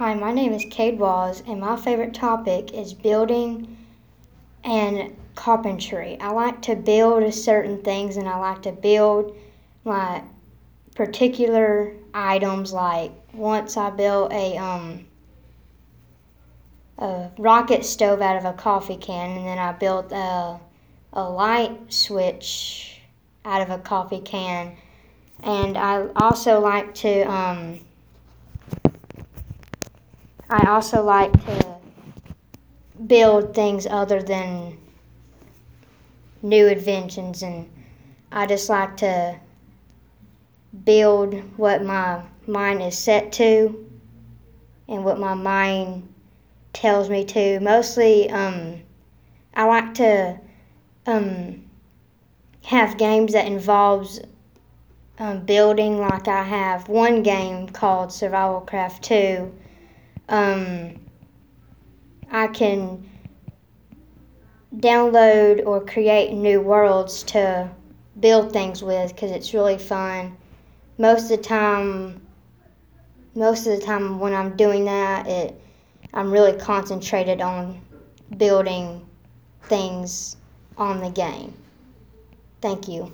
Hi, my name is Cade Walls, and my favorite topic is building and carpentry. I like to build certain things, and I like to build my particular items. Like once I built a rocket stove out of a coffee can, and then I built a light switch out of a coffee can. And I also like to build things other than new inventions, and I just like to build what my mind is set to and what my mind tells me to. Mostly, I like to have games that involves building. Like I have one game called Survival Craft 2. I can download or create new worlds to build things with because it's really fun. Most of the time when I'm doing that, I'm really concentrated on building things on the game. Thank you.